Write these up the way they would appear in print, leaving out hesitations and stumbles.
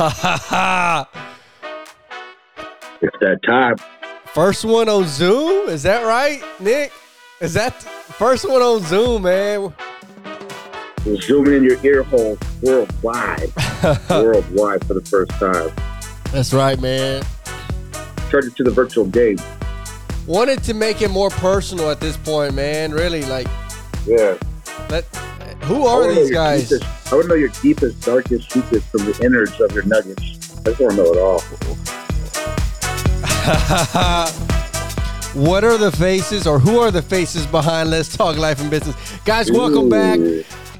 It's that time. First one on Zoom? Is that right, Nick? Is that first one on Zoom, man? We're zooming in your ear hole worldwide. Worldwide for the first time. That's right, man. Turned it to the virtual game. Wanted to make it more personal at this point, man. Really, like... Yeah. Who are these guys? Deepest, I want to know your deepest, darkest secrets from the innards of your nuggets. I just want to know it all. What are the faces, or who are the faces behind Let's Talk Life and Business? Guys, welcome back.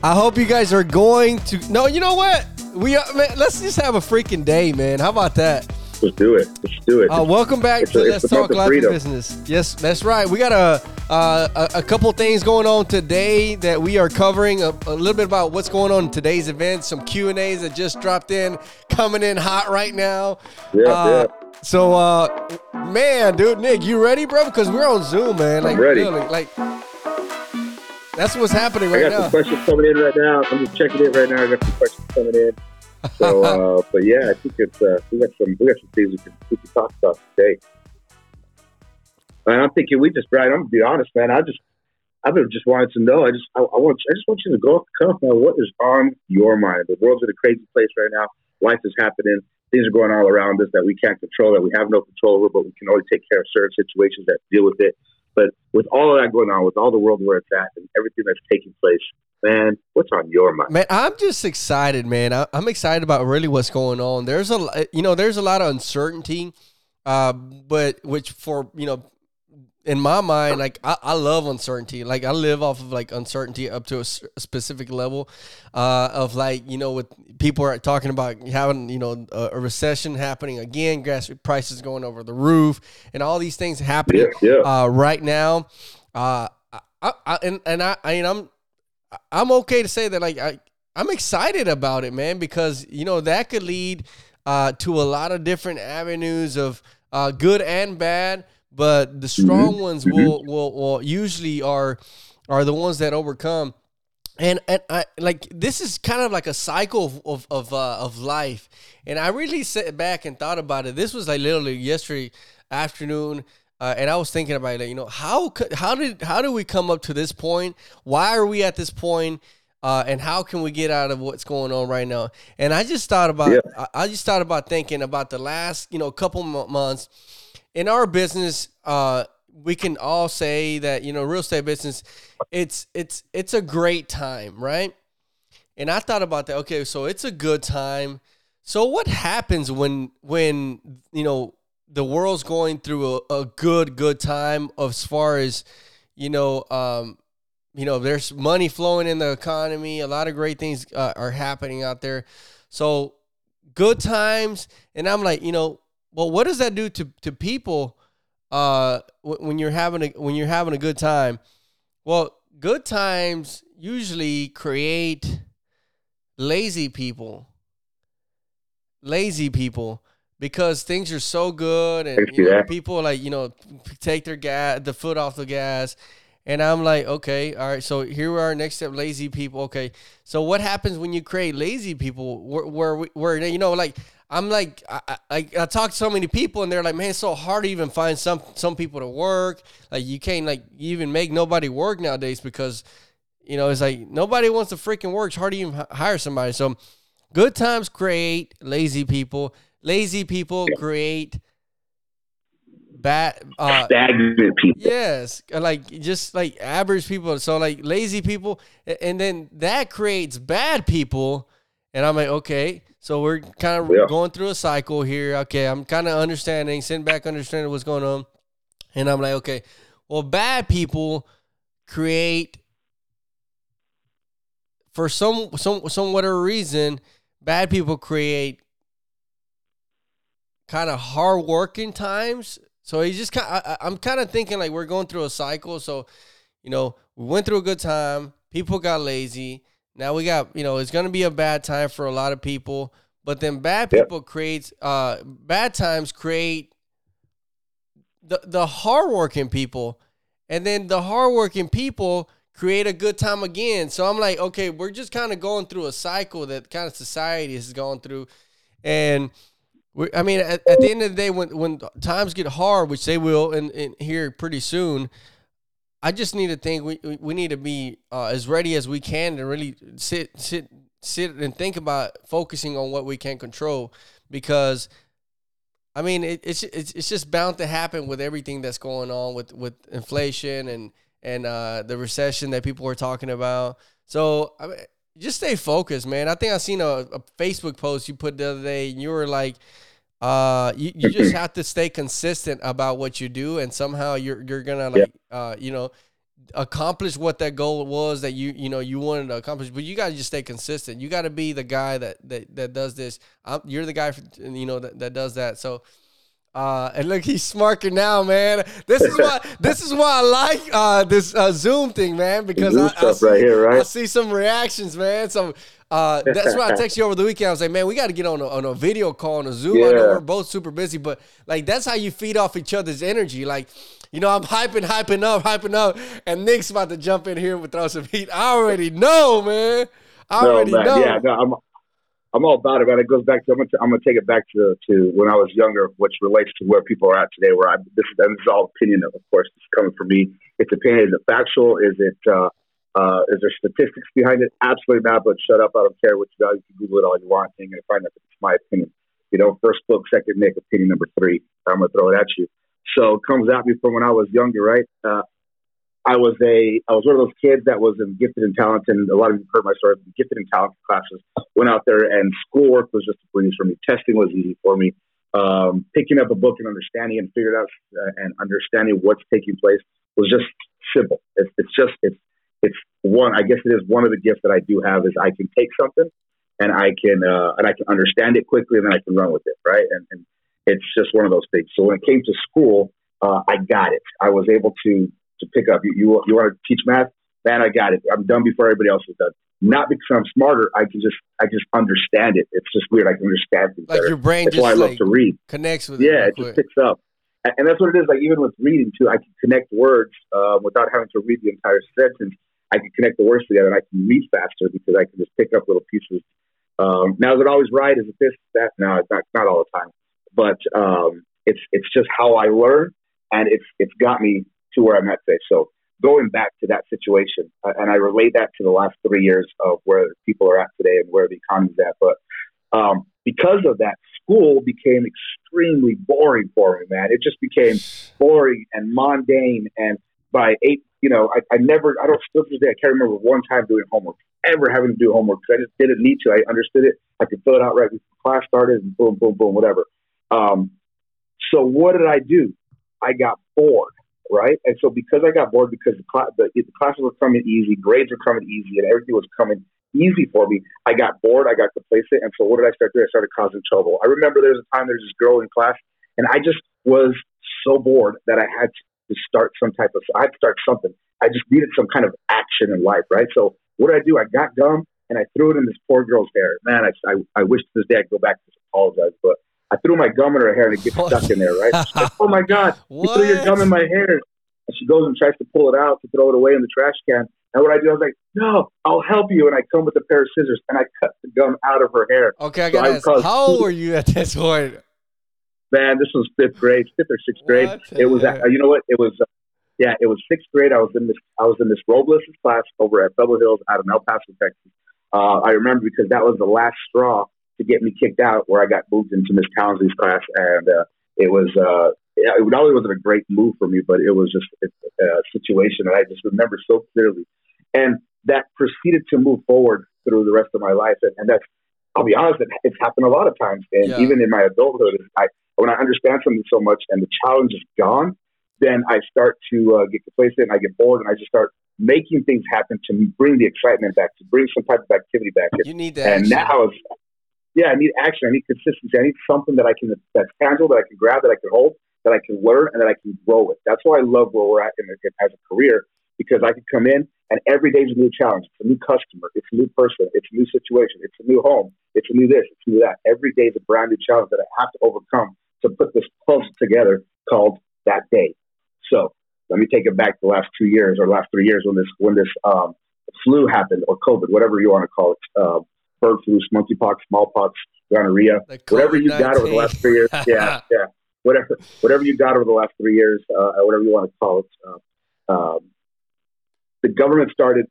I hope you guys are going to... No, you know what? Let's just have a freaking day, man. How about that? Let's do it. Let's do it. Welcome back to Let's Talk Life and Business. Yes, that's right. We got a couple things going on today that we are covering. A little bit about what's going on in today's event. Some Q&As that just dropped in, coming in hot right now. Yeah. So, man, dude, Nick, you ready, bro? Because we're on Zoom, man. Like, I'm ready. Really, like, that's what's happening right now. I got some questions coming in right now. I'm just checking it right now. I got some questions coming in. So, but yeah, I think it's we got some things we can talk about today. And I'm thinking Brian, I'm gonna be honest, man. I've been wanting to know. I just want you to go off the cuff, man. What is on your mind? The world's in a crazy place right now. Life is happening. Things are going all around us that we can't control, that we have no control over, but we can only take care of certain situations that deal with it. But with all of that going on, with all the world where it's at and everything that's taking place, man, what's on your mind? Man, I'm just excited, man. I'm excited about really what's going on. There's a lot of uncertainty, in my mind, like I love uncertainty. Like I live off of like uncertainty up to a specific level of like, with people are talking about having, a recession happening again, gas prices going over the roof and all these things happening right now. I'm okay to say that like, I'm excited about it, man, because that could lead to a lot of different avenues of good and bad. But the strong ones will usually are the ones that overcome, and I like this is kind of like a cycle of life. And I really sat back and thought about it. This was like literally yesterday afternoon, and I was thinking about it. How do we come up to this point? Why are we at this point? And how can we get out of what's going on right now? And I just thought about thinking about the last couple months. In our business, we can all say that real estate business, it's a great time, right? And I thought about that. Okay, so it's a good time. So what happens when the world's going through a good time as far as there's money flowing in the economy, a lot of great things are happening out there. So good times, and I'm like well, what does that do to people when you're having a good time? Well, good times usually create lazy people, because things are so good and people like take the foot off the gas. And I'm like, okay, all right. So here we are. Next step, lazy people. Okay. So what happens when you create lazy people? I talk to so many people and they're like, man, it's so hard to even find some people to work. Like you can't even make nobody work nowadays because, it's like nobody wants to freaking work. It's hard to even hire somebody. So good times create lazy people. Lazy people create stagnant people. Yes. Just average people. So lazy people. And then that creates bad people. And I'm like, okay, so we're kind of going through a cycle here. Okay, I'm kind of understanding what's going on. And I'm like, okay, well, bad people create, for some whatever reason, bad people create kind of hard working times. So I'm kind of thinking like we're going through a cycle. So, we went through a good time. People got lazy. Now we got, it's going to be a bad time for a lot of people, but then bad people creates, bad times create the hardworking people, and then the hardworking people create a good time again. So I'm like, okay, we're just kind of going through a cycle that kind of society has gone through. And I mean, at the end of the day, when times get hard, which they will, and here pretty soon, I just need to think we need to be as ready as we can to really sit and think about focusing on what we can control, because I mean it's just bound to happen with everything that's going on with inflation and the recession that people are talking about. So I mean, just stay focused, man. I think I seen a Facebook post you put the other day, and you were like, you just have to stay consistent about what you do, and somehow you're gonna accomplish what that goal was that you wanted to accomplish. But you gotta just stay consistent. You gotta be the guy that does this. You're the guy that does that. So. And look, he's smirking now, man. This is why I like this Zoom thing, man, because I see some reactions, man. So that's why I text you over the weekend. I was like, man, we got to get on a video call on a Zoom. Yeah. I know we're both super busy, but like that's how you feed off each other's energy. Like, you know, I'm hyping up, and Nick's about to jump in here and throw some heat. I already know, man. I already know. Yeah, no, I'm all about it, but it goes back to I'm gonna take it back to when I was younger, which relates to where people are at today. Where this is all opinion, of course. It's coming from me. It's opinion. Is it factual? Is it? Is there statistics behind it? Absolutely not. But shut up! I don't care what you got. You can Google it all you want. And find out it's my opinion. You know, first book, second Nick, opinion number 3. I'm gonna throw it at you. So it comes at me from when I was younger, right? I was one of those kids that was gifted and talented. And a lot of you heard my story. Gifted and talented classes. Went out there, and schoolwork was just a breeze for me. Testing was easy for me. Picking up a book and understanding and figuring out and understanding what's taking place was just simple. It's one. I guess it is one of the gifts that I do have is I can take something and I can understand it quickly, and then I can run with it, right? And it's just one of those things. So when it came to school, I got it. I was able to pick up. You want to teach math? Man, I got it. I'm done before everybody else is done. Not because I'm smarter. I just understand it. It's just weird. I can understand things better. Your brain that's just why I love to read. Connects with it. Yeah, it just picks up. And that's what it is. Like even with reading too, I can connect words without having to read the entire sentence. I can connect the words together, and I can read faster because I can just pick up little pieces. Now, is it always right? Is it this, that? No, it's not all the time. But it's just how I learn, and it's got me to where I'm at today. So going back to that situation, and I relate that to the last 3 years of where people are at today and where the economy's at. But because of that, school became extremely boring for me, man. It just became boring and mundane. And by 8, I can't remember one time doing homework, ever having to do homework. I just didn't need to. I understood it. I could fill it out right before class started and boom, boom, boom, whatever. So what did I do? I got bored. Right, and so because I got bored, because the classes were coming easy, grades were coming easy, and everything was coming easy for me, I got bored, I got complacent, and so what did I start doing? I started causing trouble. I remember there was a time there was this girl in class, and I just was so bored that I had to start something. I just needed some kind of action in life, right? So what did I do? I got gum, and I threw it in this poor girl's hair. Man, I wish to this day I'd go back to apologize, but I threw my gum in her hair, and it gets stuck in there, right? She's like, oh, my God, you threw your gum in my hair. And she goes and tries to pull it out to throw it away in the trash can. And what I do, I was like, no, I'll help you. And I come with a pair of scissors, and I cut the gum out of her hair. Okay, I got to ask, how old were you at this point? Man, this was 5th or 6th grade. It was, you know what? It was, it was 6th grade. I was in this Robles' class over at Pebble Hills out of El Paso, Texas. I remember because that was the last straw to get me kicked out, where I got moved into Miss Townsley's class, and it was it not only wasn't a great move for me, but it was just a situation that I just remember so clearly, and that proceeded to move forward through the rest of my life. And that's, I'll be honest, it's happened a lot of times, and even in my adulthood, when I understand something so much and the challenge is gone, then I start to get complacent, and I get bored, and I just start making things happen to bring the excitement back, to bring some type of activity back. You need that, and now it's. Yeah, I need action. I need consistency. I need something that's tangible, that I can grab, that I can hold, that I can learn, and that I can grow with. That's why I love where we're at as a career, because I can come in and every day's a new challenge. It's a new customer. It's a new person. It's a new situation. It's a new home. It's a new this. It's a new that. Every day is a brand new challenge that I have to overcome to put this puzzle together called that day. So let me take it back the last 2 years or last 3 years when this flu happened, or COVID, whatever you want to call it. bird flu, monkeypox, smallpox, gonorrhea, like whatever you got over the last 3 years. Yeah, yeah. Whatever you got over the last 3 years, whatever you want to call it. The government started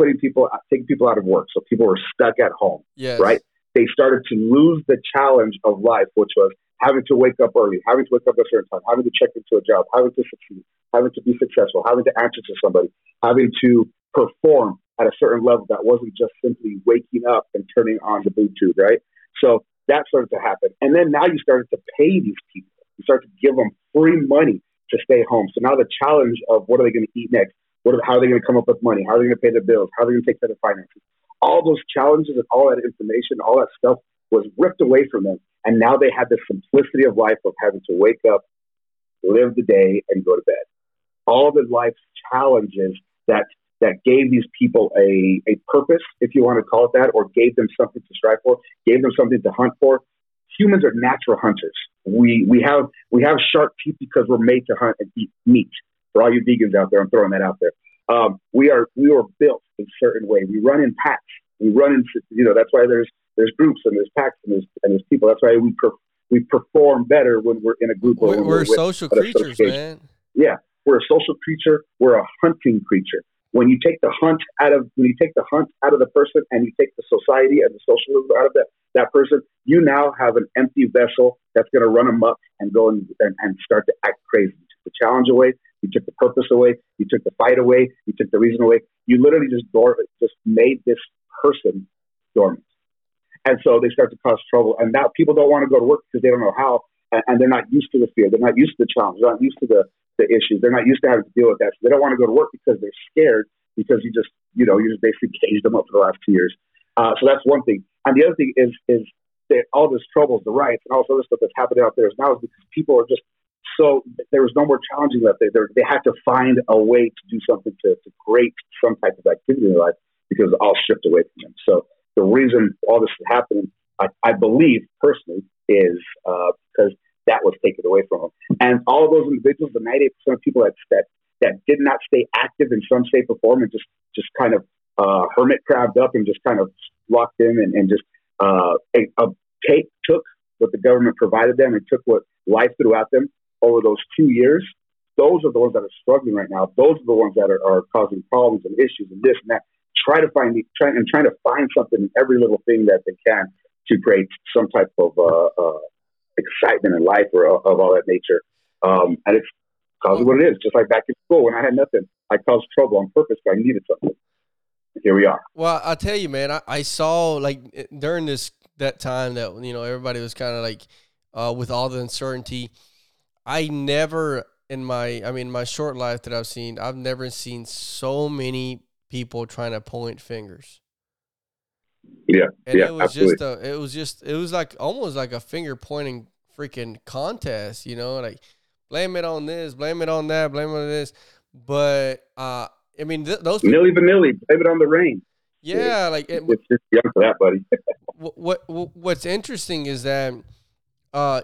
taking people out of work. So people were stuck at home, yes. Right? They started to lose the challenge of life, which was having to wake up early, having to wake up at a certain time, having to check into a job, having to succeed, having to be successful, having to answer to somebody, having to perform at a certain level that wasn't just simply waking up and turning on the Bluetooth, right? So that started to happen. And then now you started to pay these people. You started to give them free money to stay home. So now the challenge of what are they going to eat next? How are they going to come up with money? How are they going to pay their bills? How are they going to take care of their finances? All those challenges and all that information, all that stuff was ripped away from them. And now they had the simplicity of life of having to wake up, live the day, and go to bed. All the life's challenges that gave these people a purpose, if you want to call it that, or gave them something to strive for, gave them something to hunt for. Humans are natural hunters. We have sharp teeth because we're made to hunt and eat meat. For all you vegans out there, I'm throwing that out there. We were built a certain way. We run in packs. We run in, that's why there's groups and there's packs and there's people. That's why we perform better when we're in a group. We're social creatures, man. Yeah, we're a social creature. We're a hunting creature. When you take the hunt out of the person and you take the society and the socialism out of that person, you now have an empty vessel that's going to run amok and go and start to act crazy. You took the challenge away. You took the purpose away. You took the fight away. You took the reason away. You literally just made this person dormant. And so they start to cause trouble. And now people don't want to go to work because they don't know how. And they're not used to the fear. They're not used to the challenge. They're not used to the issues. They're not used to having to deal with that. So they don't want to go to work because they're scared, because you just basically caged them up for the last 2 years. So that's one thing. And the other thing is that all this trouble, the riots and all this other stuff that's happening out there is now is because people are just so there was no more challenging left. They had to find a way to do something to create some type of activity in their life because it all stripped away from them. So the reason all this is happening, I believe personally, is because that was taken away from them. And all of those individuals, the 98% of people that did not stay active in some shape or form and just kind of hermit crabbed up and just kind of locked in and just took what the government provided them and took what life threw at them over those 2 years, those are the ones that are struggling right now. Those are the ones that are causing problems and issues and this and that. Trying to find something in every little thing that they can to create some type of excitement in life or of all that nature. And it's causing what it is. Just like back in school when I had nothing, I caused trouble on purpose because I needed something. Here we are. Well, I'll tell you, man, I saw like during that time that, everybody was kind of like with all the uncertainty, I never in my short life that I've never seen so many people trying to point fingers. Yeah. And yeah, it was like almost like a finger pointing freaking contest, like blame it on this, blame it on that, blame it on this. But, those people, nilly vanilly, blame it on the rain. Yeah. It's just young for that, buddy. What's interesting is that,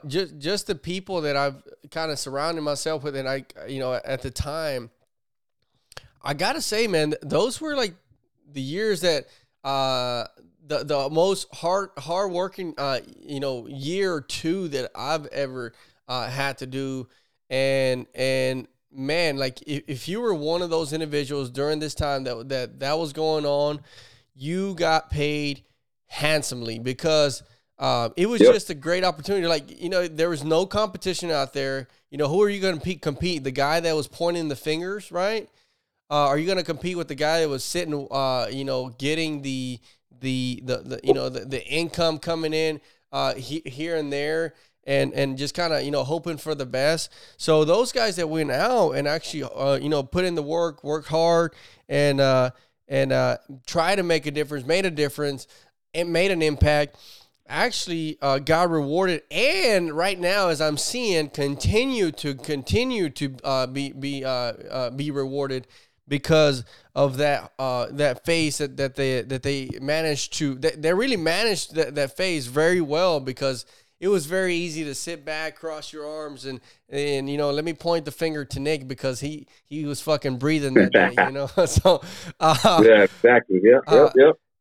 just the people that I've kind of surrounded myself with, and at the time, I gotta say, man, those were like the years that the most hard working year or two that I've ever had to do, and man, like if you were one of those individuals during this time that was going on, you got paid handsomely because. It was just a great opportunity. Like, there was no competition out there. Who are you going to compete? The guy that was pointing the fingers, right? Are you going to compete with the guy that was sitting, getting the income coming in here and there and just kind of, hoping for the best. So those guys that went out and actually, put in the work, worked hard and try to make a difference, made a difference and made an impact. Actually got rewarded, and right now, as I'm seeing, continue to be rewarded because of that phase that they managed to. They really managed that phase very well because it was very easy to sit back, cross your arms, and let me point the finger to Nick because he was fucking breathing that day. So yeah, exactly. Yeah.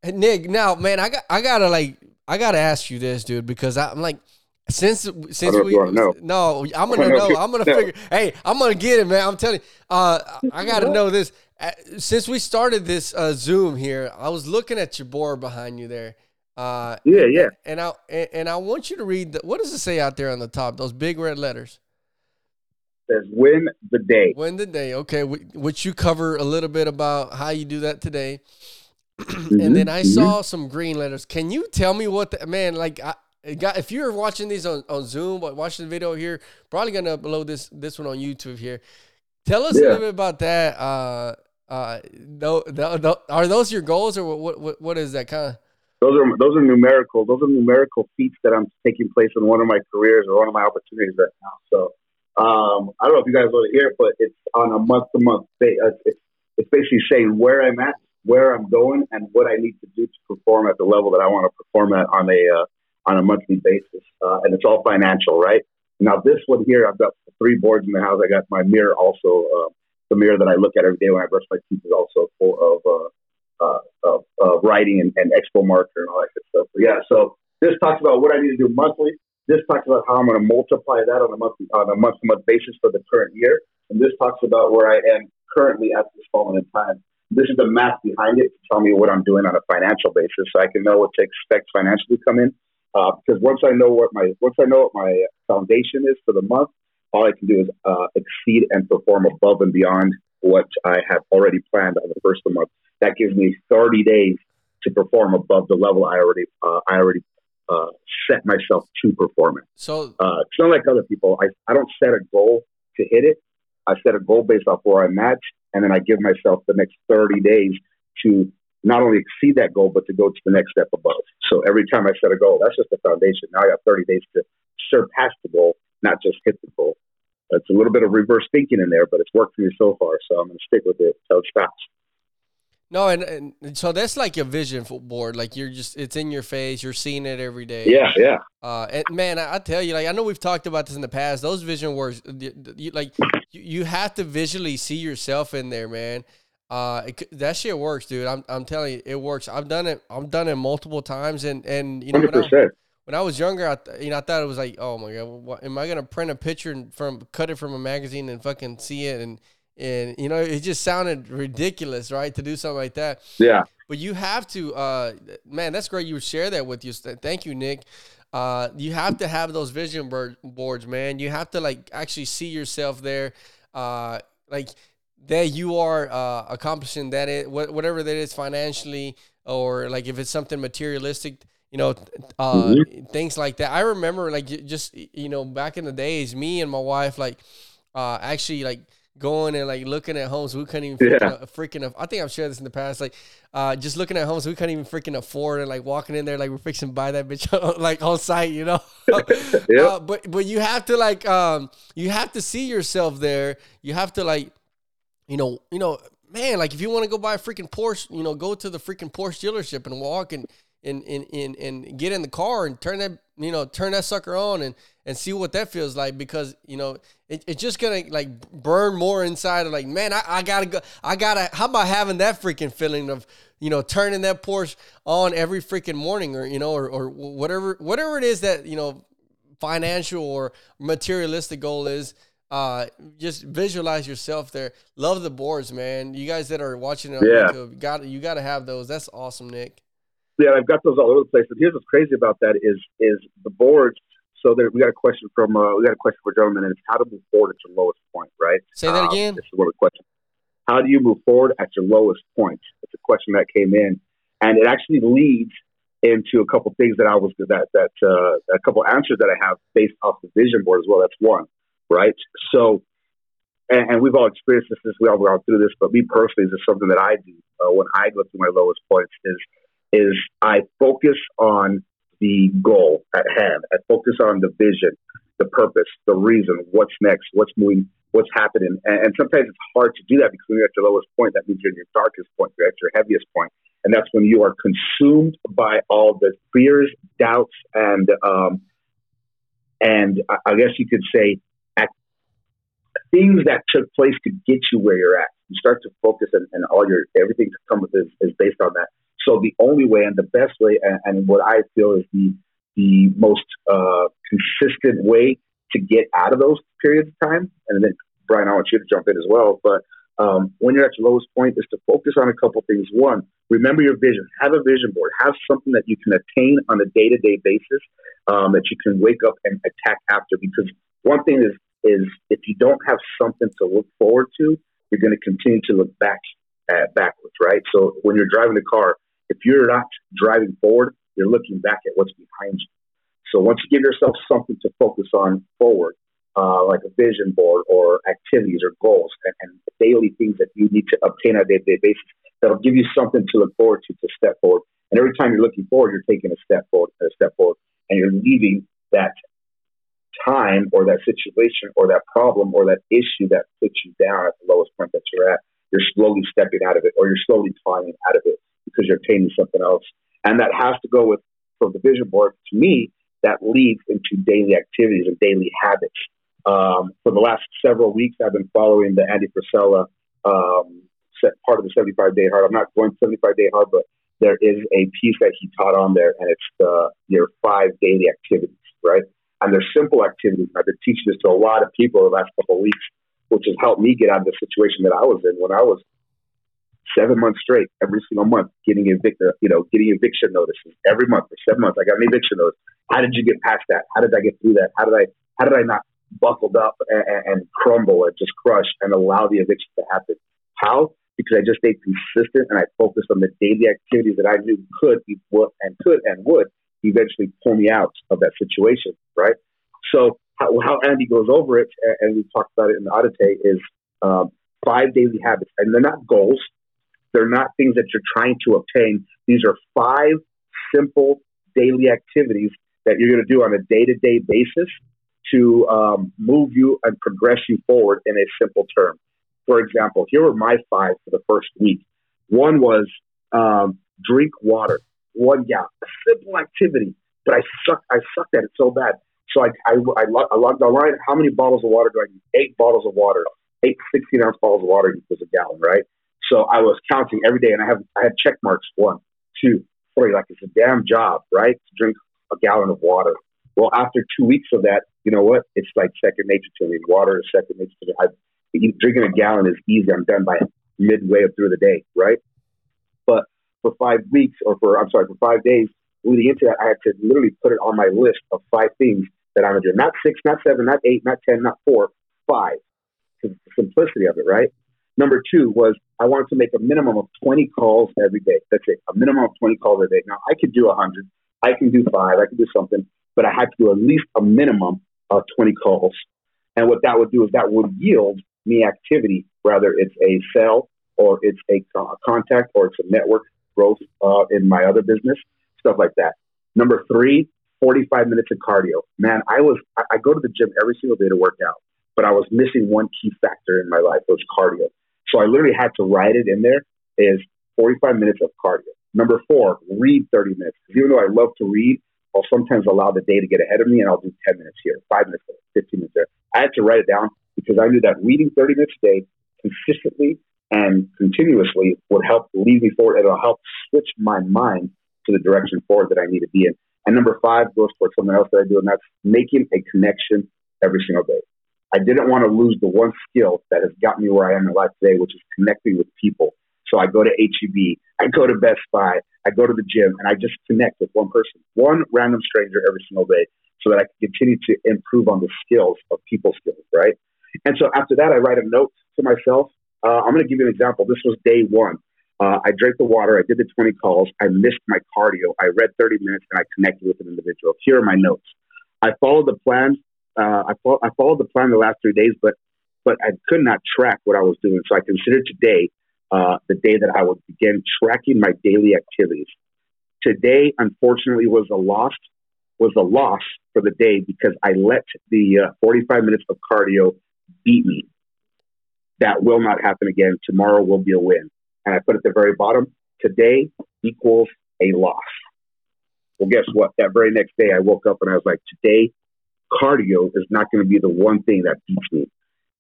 Hey, Nick, now, man, I gotta ask you this, dude, because I'm like, since we know. No, I'm gonna know. I'm gonna figure. Hey, I'm gonna get it, man. I'm telling you. I gotta know this. Since we started this Zoom here, I was looking at your board behind you there. Yeah. And I want you to read what does it say out there on the top? Those big red letters. It says win the day. Win the day. Okay, which you cover a little bit about how you do that today. Mm-hmm, and then I saw some green letters. Can you tell me what the man like? If you're watching these on Zoom, but watching the video here, probably gonna upload this one on YouTube here. Tell us a little bit about that. Are those your goals, or what is that kind of? Those are numerical. Those are numerical feats that I'm taking place in one of my careers or one of my opportunities right now. So I don't know if you guys want to hear it, but it's on a month to month. It's basically saying where I'm at, where I'm going, and what I need to do to perform at the level that I want to perform at on a monthly basis. And it's all financial, right? Now this one here, I've got 3 boards in the house. I got my mirror also, the mirror that I look at every day when I brush my teeth is also full of writing and expo marker and all that good stuff. But yeah, so this talks about what I need to do monthly. This talks about how I'm going to multiply that on a month-to-month basis for the current year. And this talks about where I am currently at this moment in time. This is the math behind it to tell me what I'm doing on a financial basis, so I can know what to expect financially to come in. Because once I know what my foundation is for the month, all I can do is exceed and perform above and beyond what I have already planned on the first of the month. That gives me 30 days to perform above the level I already set myself to perform at. So it's not like other people. I don't set a goal to hit it. I set a goal based off where I'm at, and then I give myself the next 30 days to not only exceed that goal, but to go to the next step above. So every time I set a goal, that's just the foundation. Now I got 30 days to surpass the goal, not just hit the goal. It's a little bit of reverse thinking in there, but it's worked for me so far. So I'm going to stick with it until it stops. No, and so that's like a vision board. Like it's in your face. You're seeing it every day. Yeah. And man, I tell you, like I know we've talked about this in the past. Those vision boards, you have to visually see yourself in there, man. That shit works, dude. I'm telling you, it works. I've done it multiple times, and you know, 100%. When I was younger, I thought it was like, oh my god, what, am I gonna print a picture cut it from a magazine and fucking see it, and you know, it just sounded ridiculous, right, to do something like that. Yeah. But you have to, man, that's great. You share that with you. Thank you, Nick. You have to have those vision boards, man. You have to like actually see yourself there, like. That you are accomplishing that whatever that is financially, or like if it's something materialistic, you know, things like that. I remember like just, you know, back in the days, me and my wife, like actually like going and like looking at homes we couldn't even freaking I think I've shared this in the past, like just looking at homes we couldn't even freaking afford, and like walking in there like we're fixing to buy that bitch like on site, you know. But you have to like you have to see yourself there. You have to like, you know, man, like if you want to go buy a freaking Porsche, you know, go to the freaking Porsche dealership and walk and get in the car and turn that sucker on and see what that feels like, because, you know, it's just going to like burn more inside of like, man, I gotta, how about having that freaking feeling of, you know, turning that Porsche on every freaking morning, or, you know, or whatever it is that, you know, financial or materialistic goal is. Just visualize yourself there. Love the boards, man. You guys that are watching it on YouTube, you got to have those. That's awesome, Nick. Yeah, I've got those all over the place. But here's what's crazy about that is the boards. So there, we got a question from a gentleman, and it's how to move forward at your lowest point, right? Say that again. This is one of the questions. How do you move forward at your lowest point? It's a question that came in, and it actually leads into a couple things that I was a couple answers that I have based off the vision board as well. That's one. Right. So, and we've all experienced this. We all gone through this. But me personally, this is something that I do when I go through my lowest points. Is I focus on the goal at hand. I focus on the vision, the purpose, the reason, what's next, what's moving, what's happening. And sometimes it's hard to do that, because when you're at your lowest point, that means you're in your darkest point. You're at your heaviest point, and that's when you are consumed by all the fears, doubts, and I guess you could say, things that took place to get you where you're at. You start to focus, and everything that comes with it is based on that. So the only way and the best way, and what I feel is the most consistent way to get out of those periods of time, and then Brian, I want you to jump in as well, but when you're at your lowest point is to focus on a couple things. One, remember your vision. Have a vision board. Have something that you can attain on a day-to-day basis that you can wake up and attack after. Because one thing is if you don't have something to look forward to, you're going to continue to look backwards, right? So when you're driving the car, if you're not driving forward, you're looking back at what's behind you. So once you give yourself something to focus on forward, like a vision board or activities or goals and daily things that you need to obtain on a day-to-day basis, that'll give you something to look forward to step forward. And every time you're looking forward, you're taking a step forward, and you're leaving that time or that situation or that problem or that issue that puts you down at the lowest point that you're at. You're slowly stepping out of it, or you're slowly climbing out of it because you're obtaining something else. And that has to go with, from the vision board, to me, that leads into daily activities and daily habits. For the last several weeks, I've been following the Andy Frisella part of the 75 Day Hard. I'm not going 75 Day Hard, but there is a piece that he taught on there, and it's your 5 daily activities, right? And they're simple activities. I've been teaching this to a lot of people the last couple of weeks, which has helped me get out of the situation that I was in when I was 7 months straight, every single month, getting eviction notices every month for 7 months. I got an eviction notice. How did you get past that? How did I get through that? How did I not buckled up and crumble and just crush and allow the eviction to happen? How? Because I just stayed consistent and I focused on the daily activities that I knew could and would eventually pull me out of that situation, right? So how Andy goes over it, and we talked about it in the Audite, is 5 daily habits. And they're not goals. They're not things that you're trying to obtain. These are 5 simple daily activities that you're going to do on a day-to-day basis to move you and progress you forward in a simple term. For example, here were my 5 for the first week. One was drink water, 1 gallon. A simple activity, but I sucked at it so bad. So I logged online. How many bottles of water do I need? 8 bottles of water, 8 16-ounce bottles of water equals a gallon, right? So I was counting every day, and I had check marks, 1, 2, 3. Like, it's a damn job, right? To drink a gallon of water. Well, after 2 weeks of that, you know what? It's like second nature to me. Water is second nature to me. Drinking a gallon is easy. I'm done by midway through the day, right? But for 5 days leading into that, I had to literally put it on my list of 5 things that I'm going to do. Not 6, not 7, not 8, not 10, not 4, 5. Because the simplicity of it, right? Number 2 was I wanted to make a minimum of 20 calls every day. That's it. A minimum of 20 calls every day. Now, I could do 100. I can do 5. I can do something. But I had to do at least a minimum of 20 calls. And what that would do is that would yield me activity, whether it's a sale or it's a contact or it's a network growth in my other business, stuff like that. Number 3, 45 minutes of cardio. Man, I go to the gym every single day to work out, but I was missing one key factor in my life, which was cardio. So I literally had to write it in there is 45 minutes of cardio. Number 4, read 30 minutes. Even though I love to read, I'll sometimes allow the day to get ahead of me, and I'll do 10 minutes here, 5 minutes there, 15 minutes there. I had to write it down because I knew that reading 30 minutes a day consistently and continuously would help lead me forward. It'll help switch my mind to the direction forward that I need to be in. And number 5 goes towards something else that I do, and that's making a connection every single day. I didn't want to lose the one skill that has got me where I am in life today, which is connecting with people. So I go to H-E-B, I go to Best Buy, I go to the gym, and I just connect with one person, one random stranger every single day, so that I can continue to improve on the skills of people skills, right? And so after that, I write a note to myself. I'm going to give you an example. This was day 1. I drank the water. I did the 20 calls. I missed my cardio. I read 30 minutes, and I connected with an individual. Here are my notes. I followed the plan. I followed the plan the last 3 days, but I could not track what I was doing. So I considered today the day that I would begin tracking my daily activities. Today, unfortunately, was a loss for the day because I let the 45 minutes of cardio beat me. That will not happen again. Tomorrow will be a win. And I put at the very bottom, today equals a loss. Well, guess what? That very next day, I woke up and I was like, today, cardio is not going to be the one thing that beats me.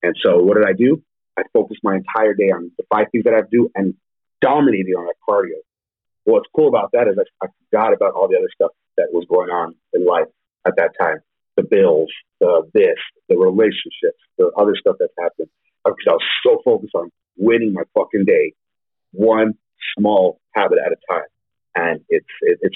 And so what did I do? I focused my entire day on the 5 things that I do and dominated on that cardio. what's cool about that is I forgot about all the other stuff that was going on in life at that time. The bills, the relationships, the other stuff that's happened. Because I was so focused on winning my fucking day, one small habit at a time. And it's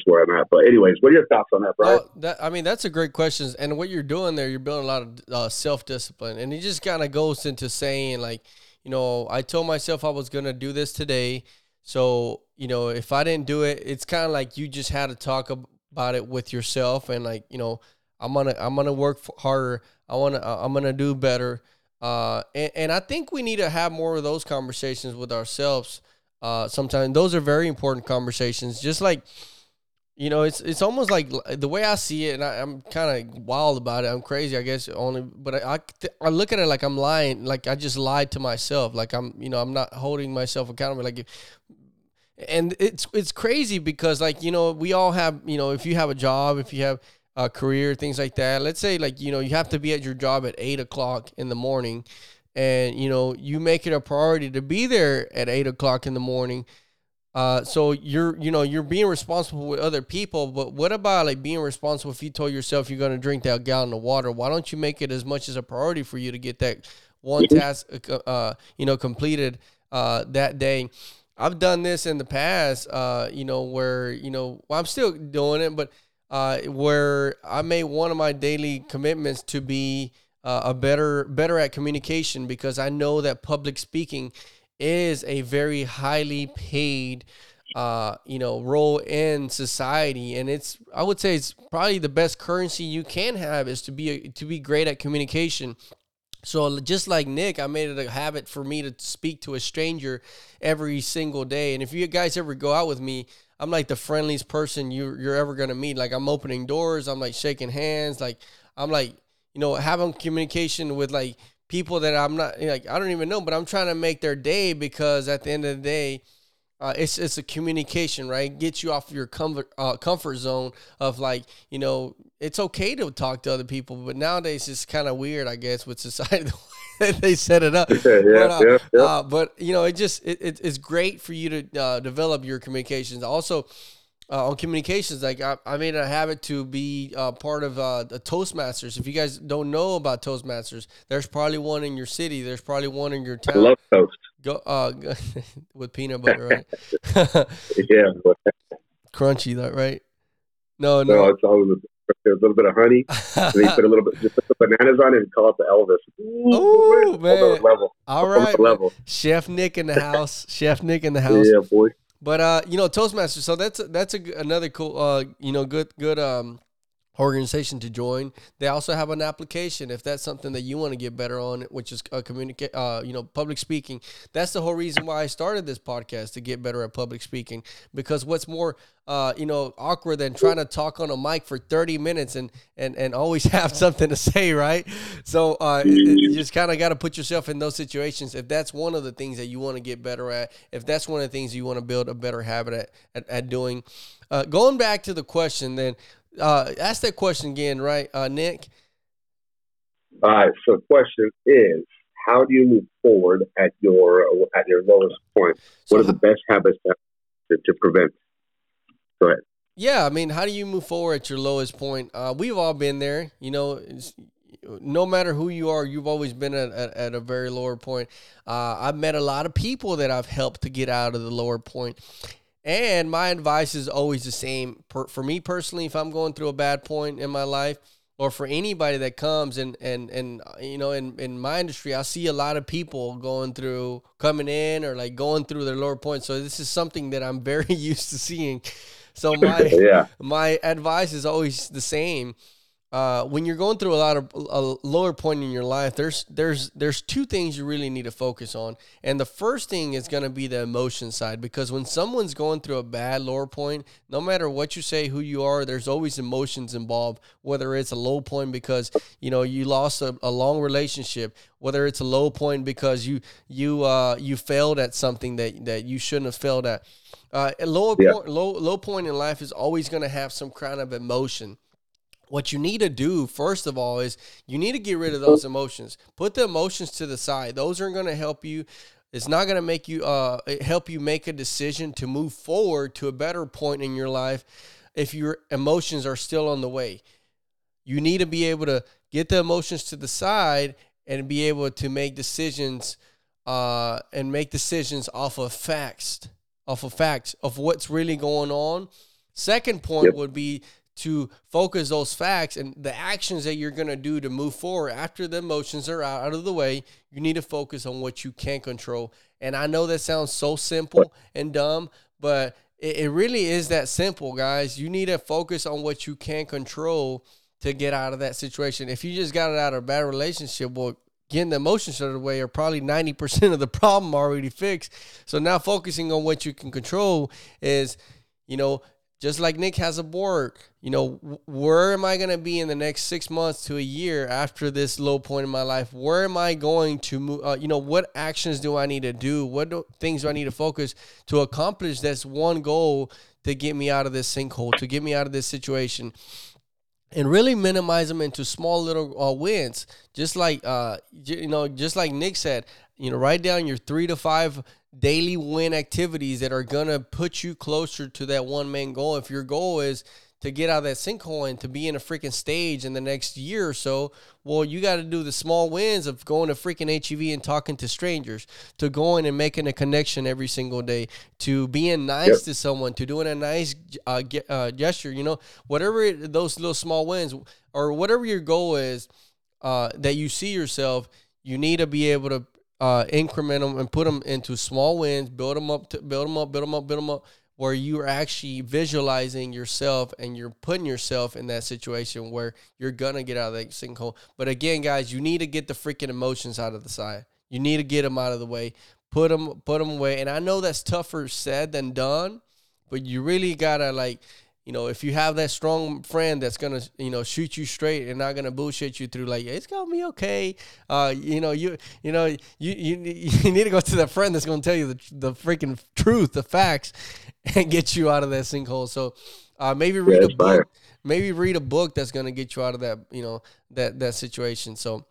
where I'm at. But anyways, what are your thoughts on that, Brian? Oh, that's a great question. And what you're doing there, you're building a lot of self-discipline. And it just kind of goes into saying, like, you know, I told myself I was going to do this today. So, you know, if I didn't do it, it's kind of like you just had to talk about it with yourself. And, like, you know, I'm going to work harder. I'm going to do better. And I think we need to have more of those conversations with ourselves. Sometimes those are very important conversations. Just like, you know, it's almost like the way I see it, and I'm kind of wild about it. I'm crazy, I guess, only, but I look at it like I'm lying, like I just lied to myself, like I'm, you know, I'm not holding myself accountable. Like, and it's crazy because, like, you know, we all have, you know, if you have a job, if you have a career, things like that. Let's say, like, you know, you have to be at your job at 8:00 in the morning. And, you know, you make it a priority to be there at 8:00 in the morning. So you're being responsible with other people. But what about, like, being responsible if you told yourself you're going to drink that gallon of water? Why don't you make it as much as a priority for you to get that one task, you know, completed that day? I've done this in the past, you know, where, you know, well, I'm still doing it, but where I made one of my daily commitments to be better at communication, because I know that public speaking is a very highly paid, you know, role in society, and I would say it's probably the best currency you can have is to be great at communication. So just like Nick, I made it a habit for me to speak to a stranger every single day. And if you guys ever go out with me, I'm like the friendliest person you're ever gonna meet. Like, I'm opening doors, I'm like shaking hands, like I'm like, you know, having communication with, like, people that I'm not, like, I don't even know, but I'm trying to make their day, because at the end of the day, it's a communication, right? Gets you off your comfort zone of, like, you know, it's okay to talk to other people, but nowadays it's kind of weird, I guess, with society, the way that they set it up. Yeah. But, you know, it's great for you to develop your communications. Also, on communications, like I made a habit to be part of the Toastmasters. If you guys don't know about Toastmasters, there's probably one in your city. There's probably one in your town. I love toast. Go with peanut butter, right? Yeah. Crunchy, that right? No, it's always a little bit of honey, and then you put a little bit, just put the bananas on it and call it the Elvis. Ooh, man. Level. All right. Level. Chef Nick in the house. Chef Nick in the house. Yeah, boy. But, you know, Toastmasters, so that's another cool, you know, good organization to join. They also have an application if that's something that you want to get better on, which is you know, public speaking. That's the whole reason why I started this podcast, to get better at public speaking, because what's more, you know, awkward than trying to talk on a mic for 30 minutes and always have something to say, right? So you just kind of got to put yourself in those situations. If that's one of the things that you want to get better at, if that's one of the things you want to build a better habit at doing. Going back to the question then, ask that question again, right, Nick? All right. So the question is, how do you move forward at your lowest point? So what are the best habits to prevent? Go ahead. Yeah, I mean, how do you move forward at your lowest point? We've all been there. You know, no matter who you are, you've always been at a very lower point. I've met a lot of people that I've helped to get out of the lower point. And my advice is always the same. For me personally, if I'm going through a bad point in my life, or for anybody that comes and you know, in my industry, I see a lot of people coming in or like going through their lower point. So this is something that I'm very used to seeing. So my advice is always the same. When you're going through a lower point in your life, there's two things you really need to focus on. And the first thing is going to be the emotion side, because when someone's going through a bad lower point, no matter what you say, who you are, there's always emotions involved, whether it's a low point because, you know, you lost a long relationship, whether it's a low point because you failed at something that you shouldn't have failed at. Low point in life is always going to have some kind of emotion. What you need to do, first of all, is you need to get rid of those emotions. Put the emotions to the side. Those aren't going to help you. It's not going to make you help you make a decision to move forward to a better point in your life if your emotions are still on the way. You need to be able to get the emotions to the side and be able to make decisions off of facts, of what's really going on. Second point would be to focus those facts and the actions that you're going to do to move forward. After the emotions are out of the way, you need to focus on what you can control. And I know that sounds so simple and dumb, but it really is that simple, guys. You need to focus on what you can control to get out of that situation. If you just got it out of a bad relationship, well, getting the emotions out of the way are probably 90% of the problem already fixed. So now focusing on what you can control is, just like Nick has a board, where am I going to be in the next 6 months to a year after this low point in my life? Where am I going to move? What actions do I need to do? Things do I need to focus to accomplish this one goal to get me out of this sinkhole, to get me out of this situation? And really minimize them into small little wins. Just like Nick said, write down your 3 to 5 daily win activities that are going to put you closer to that one main goal. If your goal is to get out of that sinkhole and to be in a freaking stage in the next year or so, well, you got to do the small wins of going to freaking HEV and talking to strangers, to going and making a connection every single day, to being nice to someone, to doing a nice gesture, whatever those little small wins or whatever your goal is that you see yourself, you need to be able to increment them and put them into small wins, build them up, where you're actually visualizing yourself and you're putting yourself in that situation where you're going to get out of that sinkhole. But again, guys, you need to get the freaking emotions out of the side. You need to get them out of the way, put them away. And I know that's tougher said than done, but you really got to if you have that strong friend that's going to, shoot you straight and not going to bullshit you through it's going to be okay. You need to go to that friend that's going to tell you the freaking truth, the facts, and get you out of that sinkhole. So maybe read a book that's going to get you out of that, that situation. So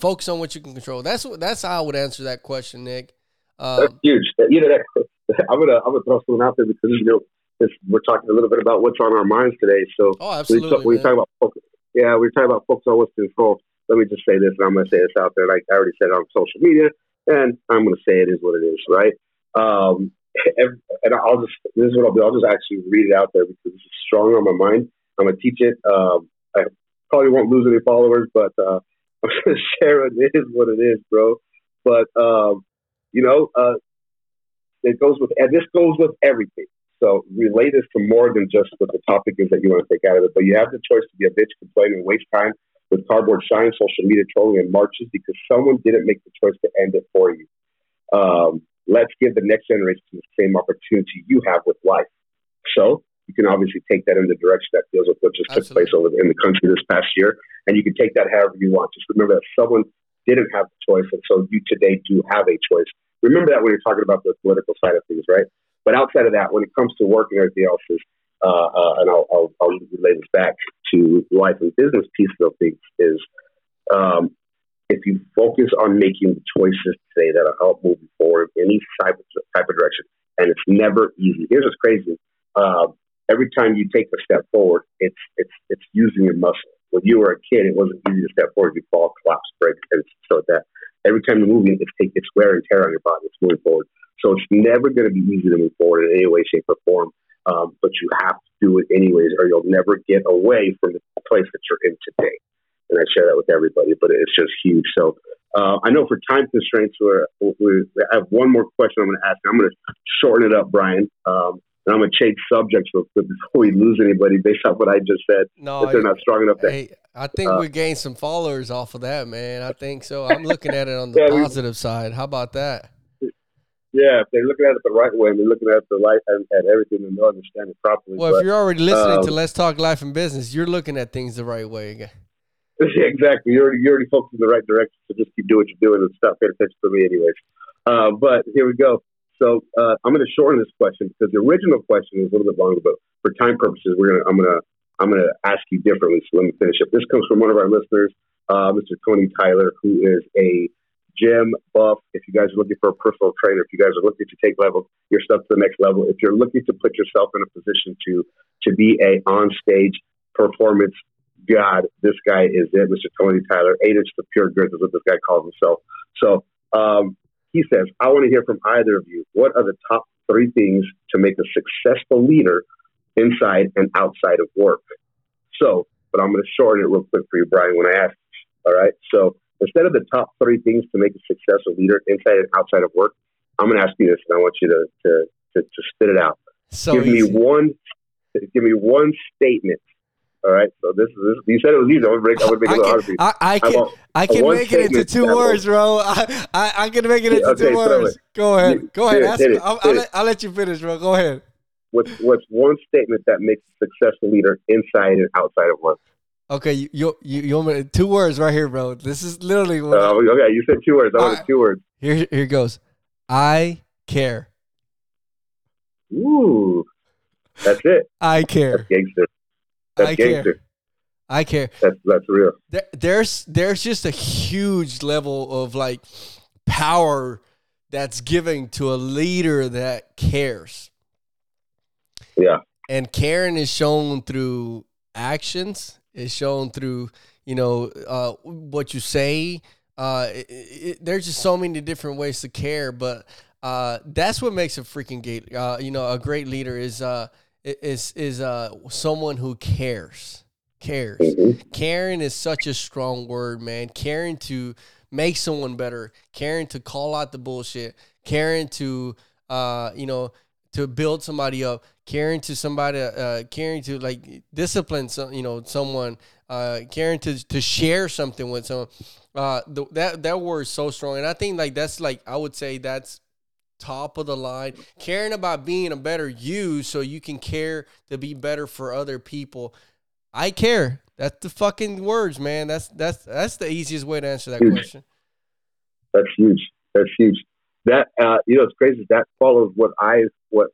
focus on what you can control. That's how I would answer that question, Nick. That's huge. I'm going to throw something out there because, we're talking a little bit about what's on our minds today. So we're talking about focus on what's in control. Let me just say this, and I'm going to say this out there. Like I already said it on social media, and I'm going to say it is what it is, right? And this is what I'll do. I'll just actually read it out there because it's strong on my mind. I'm going to teach it. I probably won't lose any followers, but I'm going to share it. It is what it is, bro. But, this goes with everything. So relate this to more than just what the topic is that you want to take out of it. But you have the choice to be a bitch, complain, and waste time with cardboard shine, social media trolling, and marches because someone didn't make the choice to end it for you. Let's give the next generation the same opportunity you have with life. So you can obviously take that in the direction that deals with what just took place over in the country this past year. And you can take that however you want. Just remember that someone didn't have the choice. And so you today do have a choice. Remember that when you're talking about the political side of things, right? But outside of that, when it comes to work and everything else, and I'll relate this back to life and business piece of things, is if you focus on making the choices today that will help move forward in any type of direction, and it's never easy. Here's what's crazy. Every time you take a step forward, it's using your muscle. When you were a kid, it wasn't easy to step forward. You fall, collapse, break, and stuff like that. Every time you're moving, it's wear and tear on your body. It's moving forward. So it's never going to be easy to move forward in any way, shape, or form. But you have to do it anyways, or you'll never get away from the place that you're in today. And I share that with everybody, but it's just huge. So I know for time constraints, we have one more question I'm going to ask. I'm going to shorten it up, Brian. And I'm going to change subjects real quick before we lose anybody based off what I just said. No, they're not strong enough. I think we gained some followers off of that, man. I think so. I'm looking at it on the positive side. How about that? Yeah, if they're looking at it the right way, and they're looking at the light and at everything and they'll understand it properly. Well, if you're already listening to Let's Talk Life and Business, you're looking at things the right way. Yeah, exactly. You're already focused in the right direction, so just keep doing what you're doing and stop paying attention to me anyways. But here we go. So I'm going to shorten this question because the original question was a little bit longer, but for time purposes, I'm going to ask you differently. So let me finish up. This comes from one of our listeners, Mr. Tony Tyler, who is a gym, buff, if you guys are looking for a personal trainer, if you guys are looking to take your stuff to the next level, if you're looking to put yourself in a position to be a on-stage performance god, this guy is it, Mr. Tony Tyler. 8 inches of pure grit is what this guy calls himself. So he says, I want to hear from either of you. What are the top three things to make a successful leader inside and outside of work? So, but I'm going to shorten it real quick for you, Brian, when I ask you. All right. So instead of the top three things to make a successful leader inside and outside of work, I'm going to ask you this, and I want you to spit it out. So give me one statement. All right. So this you said it was easy. I can make it into two words, bro. I can make it into two words. Go ahead. I'll let you finish, bro. Go ahead. What's one statement that makes a successful leader inside and outside of work? Okay, you want me 2 words right here, bro. This is literally what okay, you said 2 words. I wanted 2 words. Here goes. I care. Ooh. That's it. I care. That's gangster. I care. That's real. There's just a huge level of like power that's given to a leader that cares. Yeah. And caring is shown through actions. It's shown through, what you say. There's just so many different ways to care, but that's what makes a freaking a great leader is someone who cares. Mm-hmm. Caring is such a strong word, man. Caring to make someone better. Caring to call out the bullshit. Caring to to build somebody up. Caring to like discipline someone, caring to share something with someone. That word is so strong, and I think like that's like I would say that's top of the line. Caring about being a better you, so you can care to be better for other people. I care. That's the fucking words, man. That's the easiest way to answer that question. That's huge. That's huge. That it's crazy. That follows what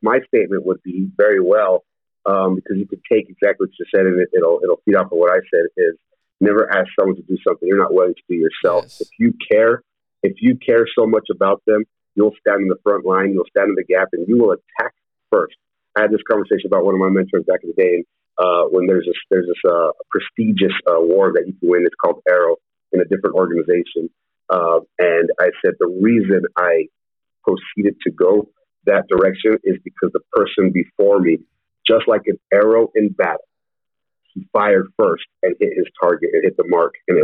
my statement would be very well, because you could take exactly what you said and it'll feed off of what I said. Is never ask someone to do something you're not willing to do yourself. Yes. If you care so much about them, you'll stand in the front line, you'll stand in the gap, and you will attack first. I had this conversation about one of my mentors back in the day, and when there's this prestigious award that you can win. It's called Arrow in a different organization, and I said the reason I proceeded to go that direction is because the person before me, just like an arrow in battle, he fired first and hit his target and hit the mark. And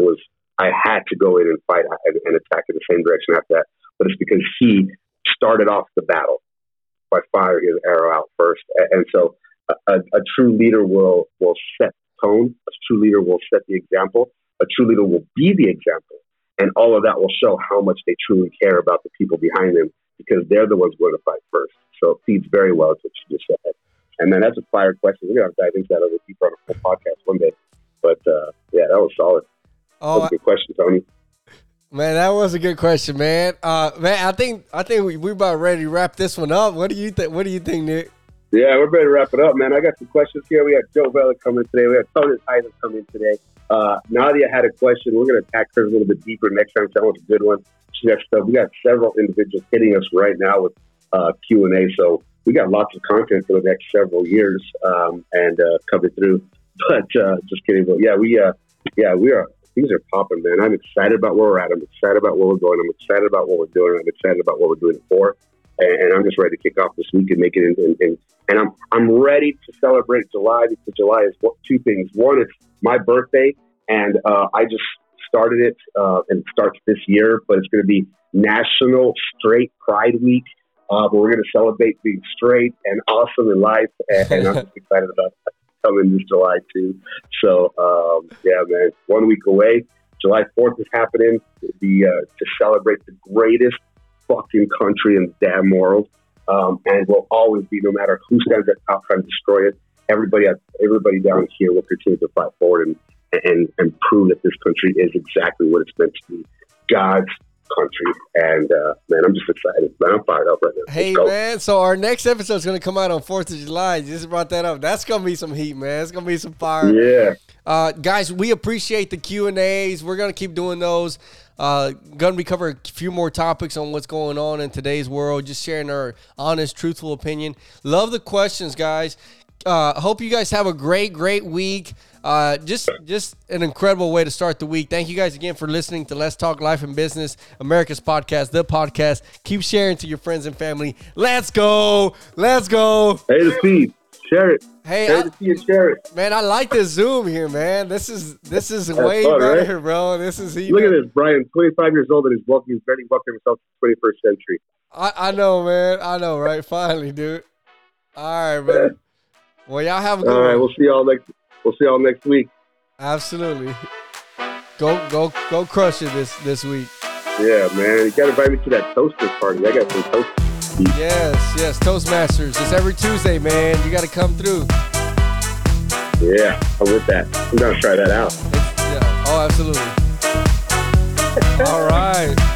I had to go in and fight and attack in the same direction after that. But it's because he started off the battle by firing his arrow out first. And so a true leader will set tone. A true leader will set the example. A true leader will be the example. And all of that will show how much they truly care about the people behind them, because they're the ones going to fight first. So it feeds very well to what you just said. And then that's a fire question. We're going to dive into that a little deeper on a full podcast one day. But, yeah, that was solid. Oh, that was a good question, Tony. Man, that was a good question, man. Man, I think we're about ready to wrap this one up. What do you think, Nick? Yeah, we're ready to wrap it up, man. I got some questions here. We got Joe Vela coming today. We got Tony Tyler coming today. Nadia had a question. We're going to attack her a little bit deeper next time. That was a good one. Next up, we got several individuals hitting us right now with Q&A, so we got lots of content for the next several years and coming through. But just kidding. But we are. Things are popping, man. I'm excited about where we're at. I'm excited about where we're going. I'm excited about what we're doing. I'm excited about what we're doing for. And I'm just ready to kick off this week and make it. And I'm ready to celebrate July, because July is two things. One, it's my birthday, and I just started it, and it starts this year, but it's going to be National Straight Pride Week. But we're going to celebrate being straight and awesome in life, and I'm just excited about that coming this July too. So yeah, man, 1 week away. July 4th is happening. To celebrate the greatest fucking country in the damn world, and will always be, no matter who stands at top trying to destroy it. Everybody down here will continue to fight forward and prove that this country is exactly what it's meant to be. God's country. And, man, I'm just excited. Man, I'm fired up right now. Hey, man, so our next episode is going to come out on 4th of July. You just brought that up. That's going to be some heat, man. It's going to be some fire. Yeah. Guys, we appreciate the Q&As. We're going to keep doing those. Going to be covering a few more topics on what's going on in today's world, just sharing our honest, truthful opinion. Love the questions, guys. Hope you guys have a great week. Just an incredible way to start the week. Thank you guys again for listening to Let's Talk Life and Business, America's podcast, the podcast. Keep sharing to your friends and family. Let's go. Let's go. Hey, the feed. Share it. Hey, share it. Man, I like this Zoom here, man. This is that's way fun, better, right? Bro. This is even... Look at this, Brian, 25 years old, and he's barely welcoming himself to the 21st century. I know, man. I know, right? Finally, dude. All right, man. Well, y'all have a good one. All right, we'll see y'all next week. Absolutely. Go crush it this week. Yeah, man. You got to invite me to that toaster party. I got some toasters. Yes, Toastmasters. It's every Tuesday, man. You got to come through. Yeah, I'm with that. I'm going to try that out. Oh, absolutely. All right.